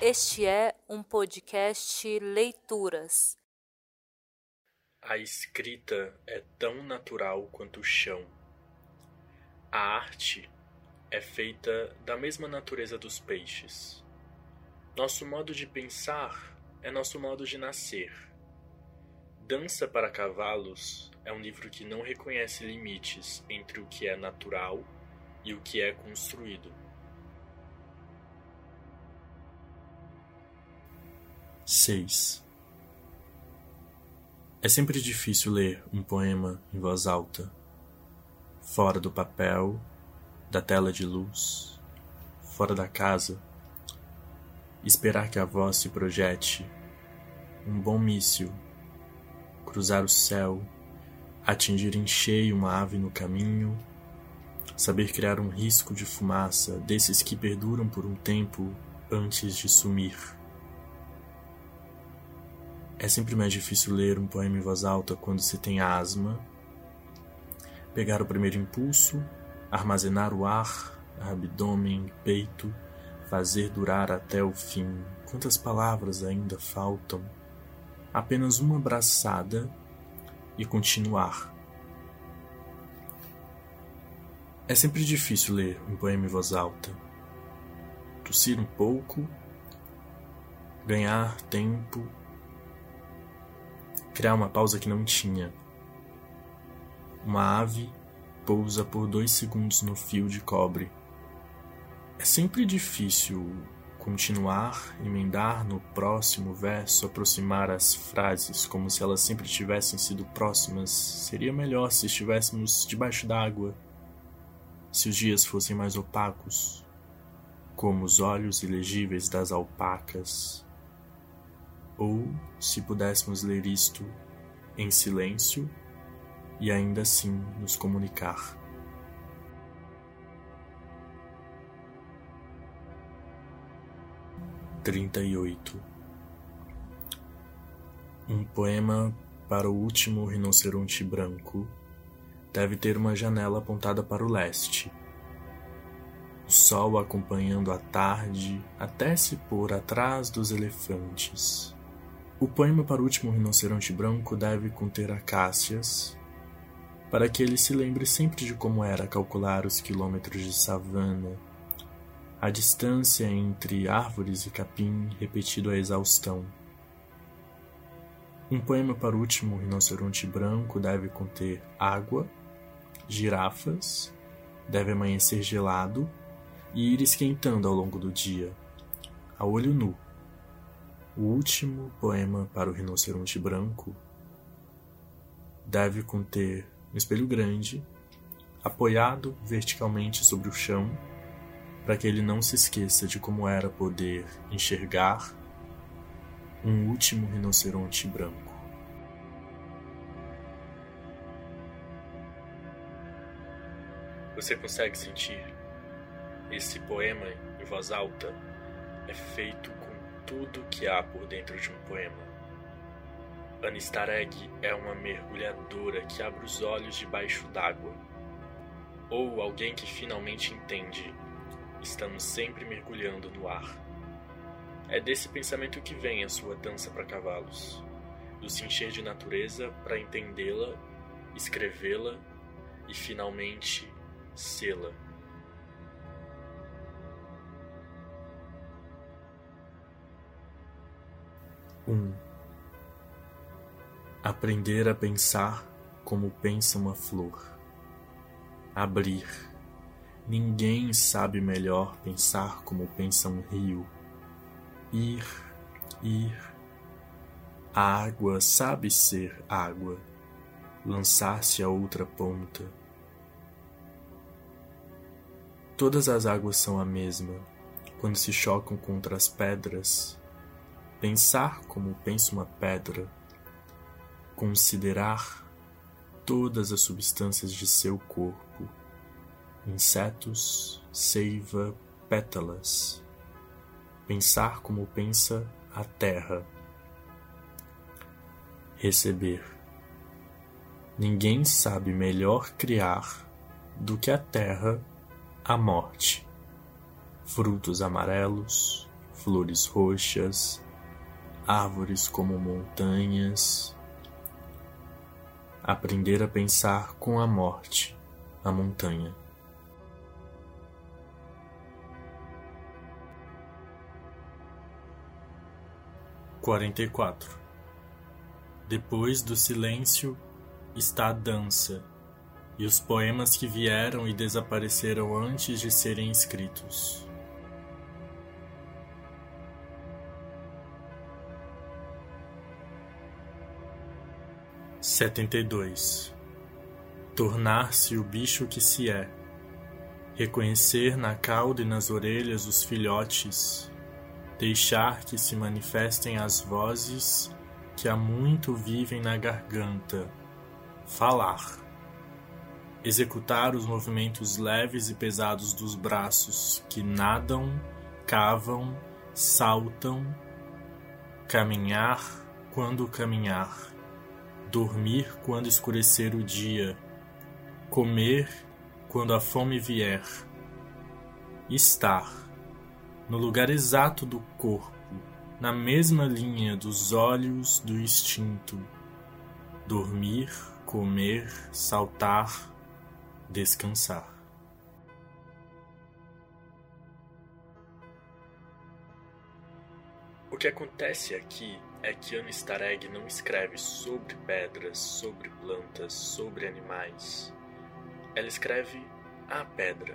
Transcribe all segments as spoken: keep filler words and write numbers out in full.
Este é um podcast Leituras. A escrita é tão natural quanto o chão. A arte é feita da mesma natureza dos peixes. Nosso modo de pensar é nosso modo de nascer. Dança para Cavalos é um livro que não reconhece limites entre o que é natural e o que é construído. seis. É sempre difícil ler um poema em voz alta, fora do papel, da tela de luz, fora da casa. Esperar que a voz se projete, um bom míssil, cruzar o céu, atingir em cheio uma ave no caminho, saber criar um risco de fumaça desses que perduram por um tempo antes de sumir. É sempre mais difícil ler um poema em voz alta quando se tem asma. Pegar o primeiro impulso, armazenar o ar, abdômen, peito, fazer durar até o fim. Quantas palavras ainda faltam? Apenas uma braçada e continuar. É sempre difícil ler um poema em voz alta. Tossir um pouco, ganhar tempo, criar uma pausa que não tinha. Uma ave pousa por dois segundos no fio de cobre. É sempre difícil continuar, emendar no próximo verso, aproximar as frases como se elas sempre tivessem sido próximas. Seria melhor se estivéssemos debaixo d'água, se os dias fossem mais opacos, como os olhos ilegíveis das alpacas. Ou, se pudéssemos ler isto em silêncio e ainda assim nos comunicar. trinta e oito. Um poema para o último rinoceronte branco deve ter uma janela apontada para o leste. O sol acompanhando a tarde até se pôr atrás dos elefantes. O poema para o último rinoceronte branco deve conter acácias, para que ele se lembre sempre de como era calcular os quilômetros de savana, a distância entre árvores e capim repetido à exaustão. Um poema para o último rinoceronte branco deve conter água, girafas, deve amanhecer gelado e ir esquentando ao longo do dia, a olho nu. O último poema para o rinoceronte branco deve conter um espelho grande, apoiado verticalmente sobre o chão, para que ele não se esqueça de como era poder enxergar um último rinoceronte branco. Você consegue sentir? Esse poema em voz alta é feito com tudo que há por dentro de um poema. Ana Stareg é uma mergulhadora que abre os olhos debaixo d'água. Ou alguém que finalmente entende. Estamos sempre mergulhando no ar. É desse pensamento que vem a sua Dança para Cavalos. Do se encher de natureza para entendê-la, escrevê-la e finalmente sê-la. um. Aprender a pensar como pensa uma flor. Abrir. Ninguém sabe melhor pensar como pensa um rio. Ir, ir. A água sabe ser água. Lançar-se a outra ponta. Todas as águas são a mesma. Quando se chocam contra as pedras, pensar como pensa uma pedra, considerar todas as substâncias de seu corpo, insetos, seiva, pétalas, pensar como pensa a terra, receber. Ninguém sabe melhor criar do que a terra a morte, frutos amarelos, flores roxas, árvores como montanhas. Aprender a pensar com a morte, a montanha. quarenta e quatro. Depois do silêncio está a dança, e os poemas que vieram e desapareceram antes de serem escritos. setenta e dois. Tornar-se o bicho que se é. Reconhecer na cauda e nas orelhas os filhotes. Deixar que se manifestem as vozes que há muito vivem na garganta. Falar. Executar os movimentos leves e pesados dos braços que nadam, cavam, saltam. Caminhar quando caminhar. Dormir quando escurecer o dia, comer quando a fome vier, estar no lugar exato do corpo, na mesma linha dos olhos do instinto, dormir, comer, saltar, descansar. O que acontece aqui é que Ana Stareg não escreve sobre pedras, sobre plantas, sobre animais. Ela escreve a pedra,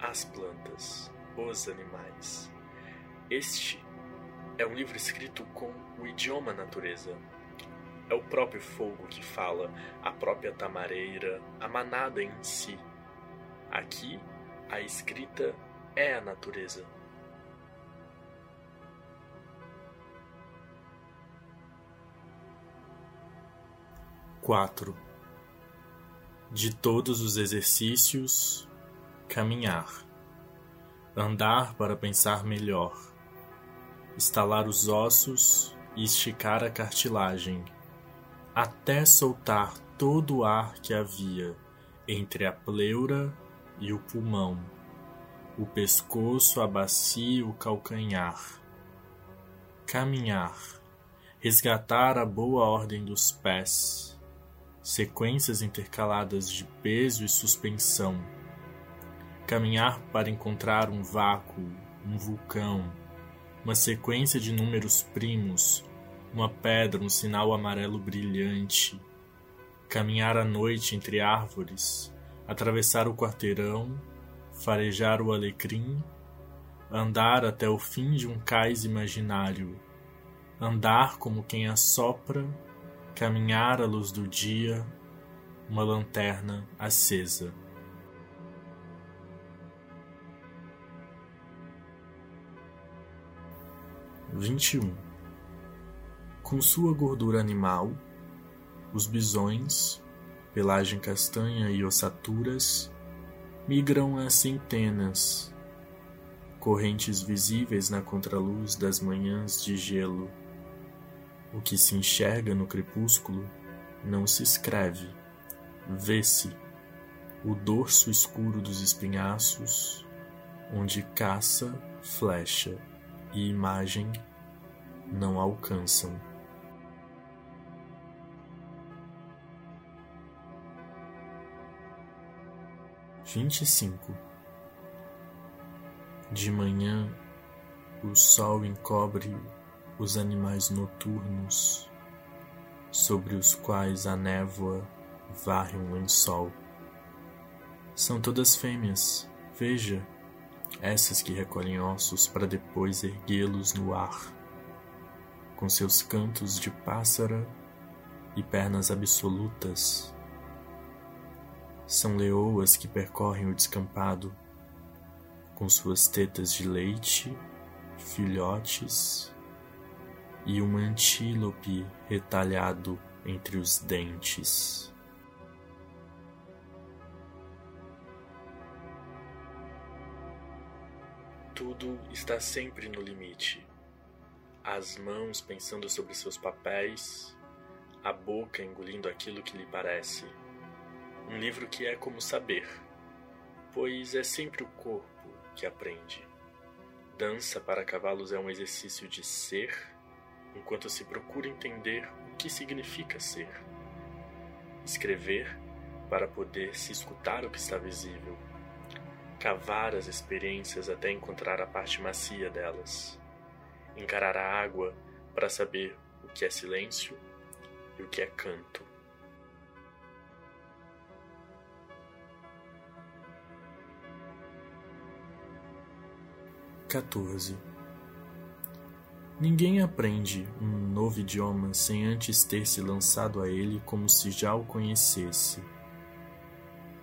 as plantas, os animais. Este é um livro escrito com o idioma natureza. É o próprio fogo que fala, a própria tamareira, a manada em si. Aqui, a escrita é a natureza. quatro. De todos os exercícios, caminhar. Andar para pensar melhor. Estalar os ossos e esticar a cartilagem, até soltar todo o ar que havia entre a pleura e o pulmão, o pescoço, a bacia e o calcanhar. Caminhar. Resgatar a boa ordem dos pés. Sequências intercaladas de peso e suspensão. Caminhar para encontrar um vácuo, um vulcão, uma sequência de números primos, uma pedra, um sinal amarelo brilhante. Caminhar à noite entre árvores, atravessar o quarteirão, farejar o alecrim, andar até o fim de um cais imaginário, andar como quem assopra, caminhar à luz do dia, uma lanterna acesa. vinte e um. Com sua gordura animal, os bisões, pelagem castanha e ossaturas, migram às centenas, correntes visíveis na contraluz das manhãs de gelo. O que se enxerga no crepúsculo não se escreve. Vê-se o dorso escuro dos espinhaços, onde caça, flecha e imagem não alcançam. vinte e cinco. De manhã, o sol encobre os animais noturnos, sobre os quais a névoa varre um lençol. São todas fêmeas, veja, essas que recolhem ossos para depois erguê-los no ar, com seus cantos de pássara e pernas absolutas. São leoas que percorrem o descampado, com suas tetas de leite, filhotes, e um antílope retalhado entre os dentes. Tudo está sempre no limite. As mãos pensando sobre seus papéis, a boca engolindo aquilo que lhe parece. Um livro que é como saber, pois é sempre o corpo que aprende. Dança para Cavalos é um exercício de ser, enquanto se procura entender o que significa ser. Escrever para poder se escutar o que está visível. Cavar as experiências até encontrar a parte macia delas. Encarar a água para saber o que é silêncio e o que é canto. quatorze. Ninguém aprende um novo idioma sem antes ter se lançado a ele como se já o conhecesse,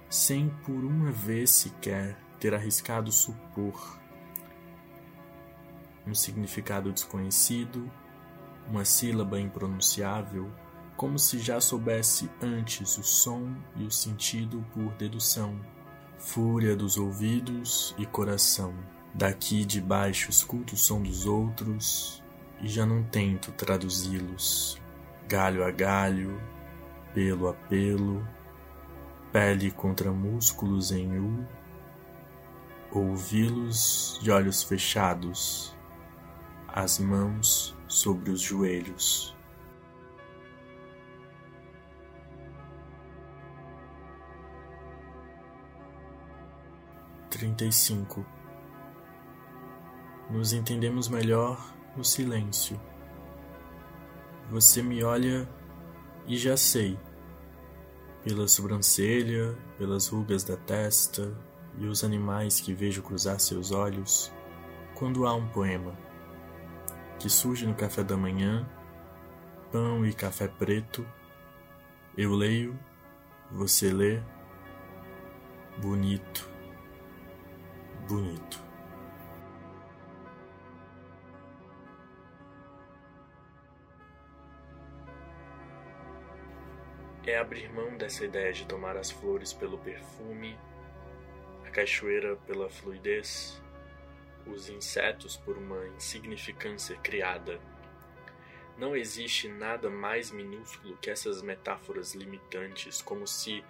sem por uma vez sequer ter arriscado supor um significado desconhecido, uma sílaba impronunciável, como se já soubesse antes o som e o sentido por dedução, fúria dos ouvidos e coração. Daqui de baixo escuto o som dos outros e já não tento traduzi-los. Galho a galho, pelo a pelo, pele contra músculos em nu, ouvi-los de olhos fechados, as mãos sobre os joelhos. trinta e cinco. Nos entendemos melhor no silêncio. Você me olha e já sei, pela sobrancelha, pelas rugas da testa e os animais que vejo cruzar seus olhos, quando há um poema, que surge no café da manhã, pão e café preto, eu leio, você lê, bonito, bonito. É abrir mão dessa ideia de tomar as flores pelo perfume, a cachoeira pela fluidez, os insetos por uma insignificância criada. Não existe nada mais minúsculo que essas metáforas limitantes, como se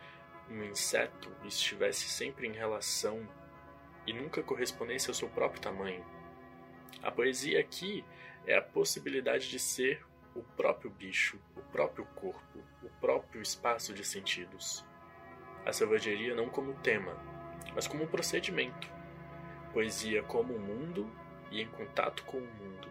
um inseto estivesse sempre em relação e nunca correspondesse ao seu próprio tamanho. A poesia aqui é a possibilidade de ser o próprio bicho, o próprio corpo, o próprio espaço de sentidos. A selvageria não como tema, mas como procedimento. Poesia como o mundo e em contato com o mundo.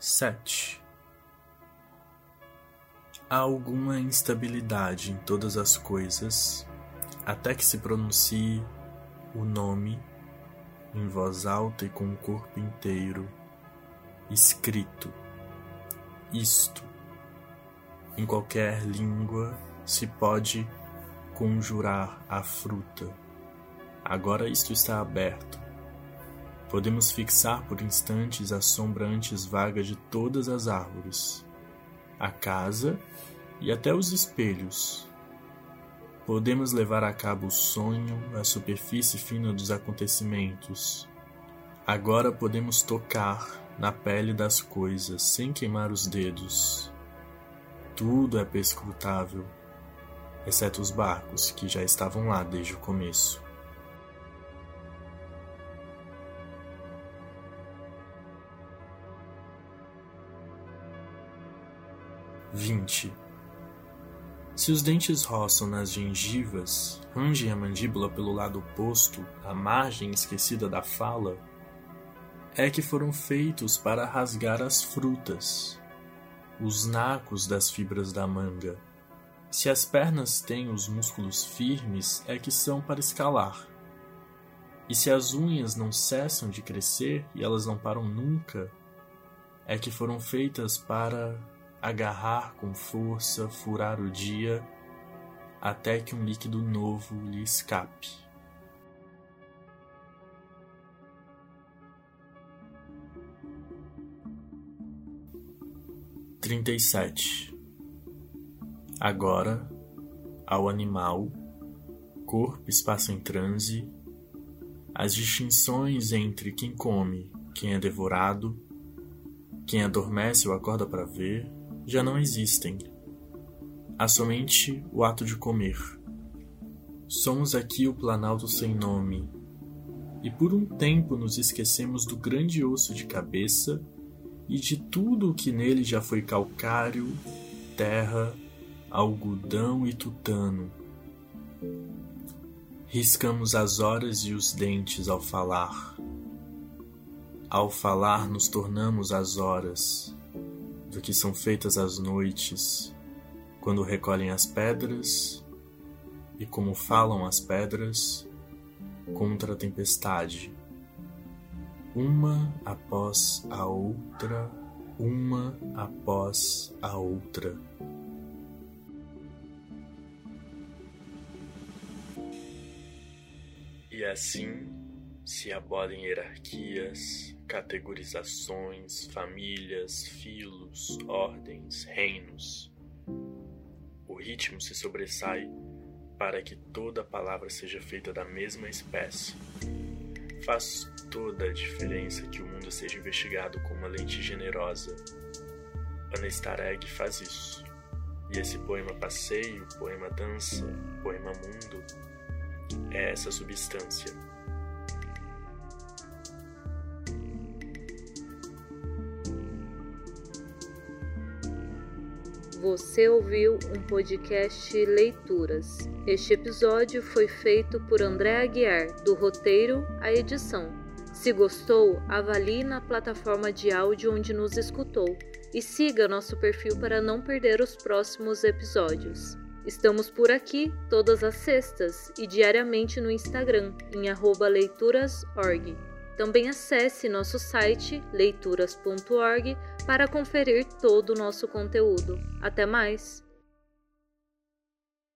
sete. Há alguma instabilidade em todas as coisas, até que se pronuncie o nome em voz alta e com o corpo inteiro, escrito, isto. Em qualquer língua se pode conjurar a fruta. Agora isto está aberto. Podemos fixar por instantes a sombra antes vaga de todas as árvores, a casa e até os espelhos. Podemos levar a cabo o sonho, a superfície fina dos acontecimentos. Agora podemos tocar na pele das coisas sem queimar os dedos. Tudo é perscrutável, exceto os barcos que já estavam lá desde o começo. vinte. Se os dentes roçam nas gengivas, rangem a mandíbula pelo lado oposto, a margem esquecida da fala, é que foram feitos para rasgar as frutas, os nacos das fibras da manga. Se as pernas têm os músculos firmes, é que são para escalar. E se as unhas não cessam de crescer e elas não param nunca, é que foram feitas para agarrar com força, furar o dia, até que um líquido novo lhe escape. trinta e sete. Agora, ao animal, corpo, espaço em transe, as distinções entre quem come, quem é devorado, quem adormece ou acorda para ver, já não existem. Há somente o ato de comer. Somos aqui o planalto sem nome, e por um tempo nos esquecemos do grande osso de cabeça e de tudo o que nele já foi calcário, terra, algodão e tutano. Riscamos as horas e os dentes ao falar. Ao falar nos tornamos as horas, do que são feitas as noites, quando recolhem as pedras, e como falam as pedras, contra a tempestade, uma após a outra, uma após a outra. E assim se abordem hierarquias, categorizações, famílias, filos, ordens, reinos. O ritmo se sobressai para que toda palavra seja feita da mesma espécie. Faz toda a diferença que o mundo seja investigado com uma lente generosa. Ana Stareg faz isso. E esse poema passeio, poema dança, poema mundo, é essa substância. Você ouviu um podcast Leituras. Este episódio foi feito por André Aguiar, do roteiro à edição. Se gostou, avalie na plataforma de áudio onde nos escutou e siga nosso perfil para não perder os próximos episódios. Estamos por aqui todas as sextas e diariamente no Instagram, em arroba leituras ponto org. Também acesse nosso site leituras ponto org para conferir todo o nosso conteúdo. Até mais!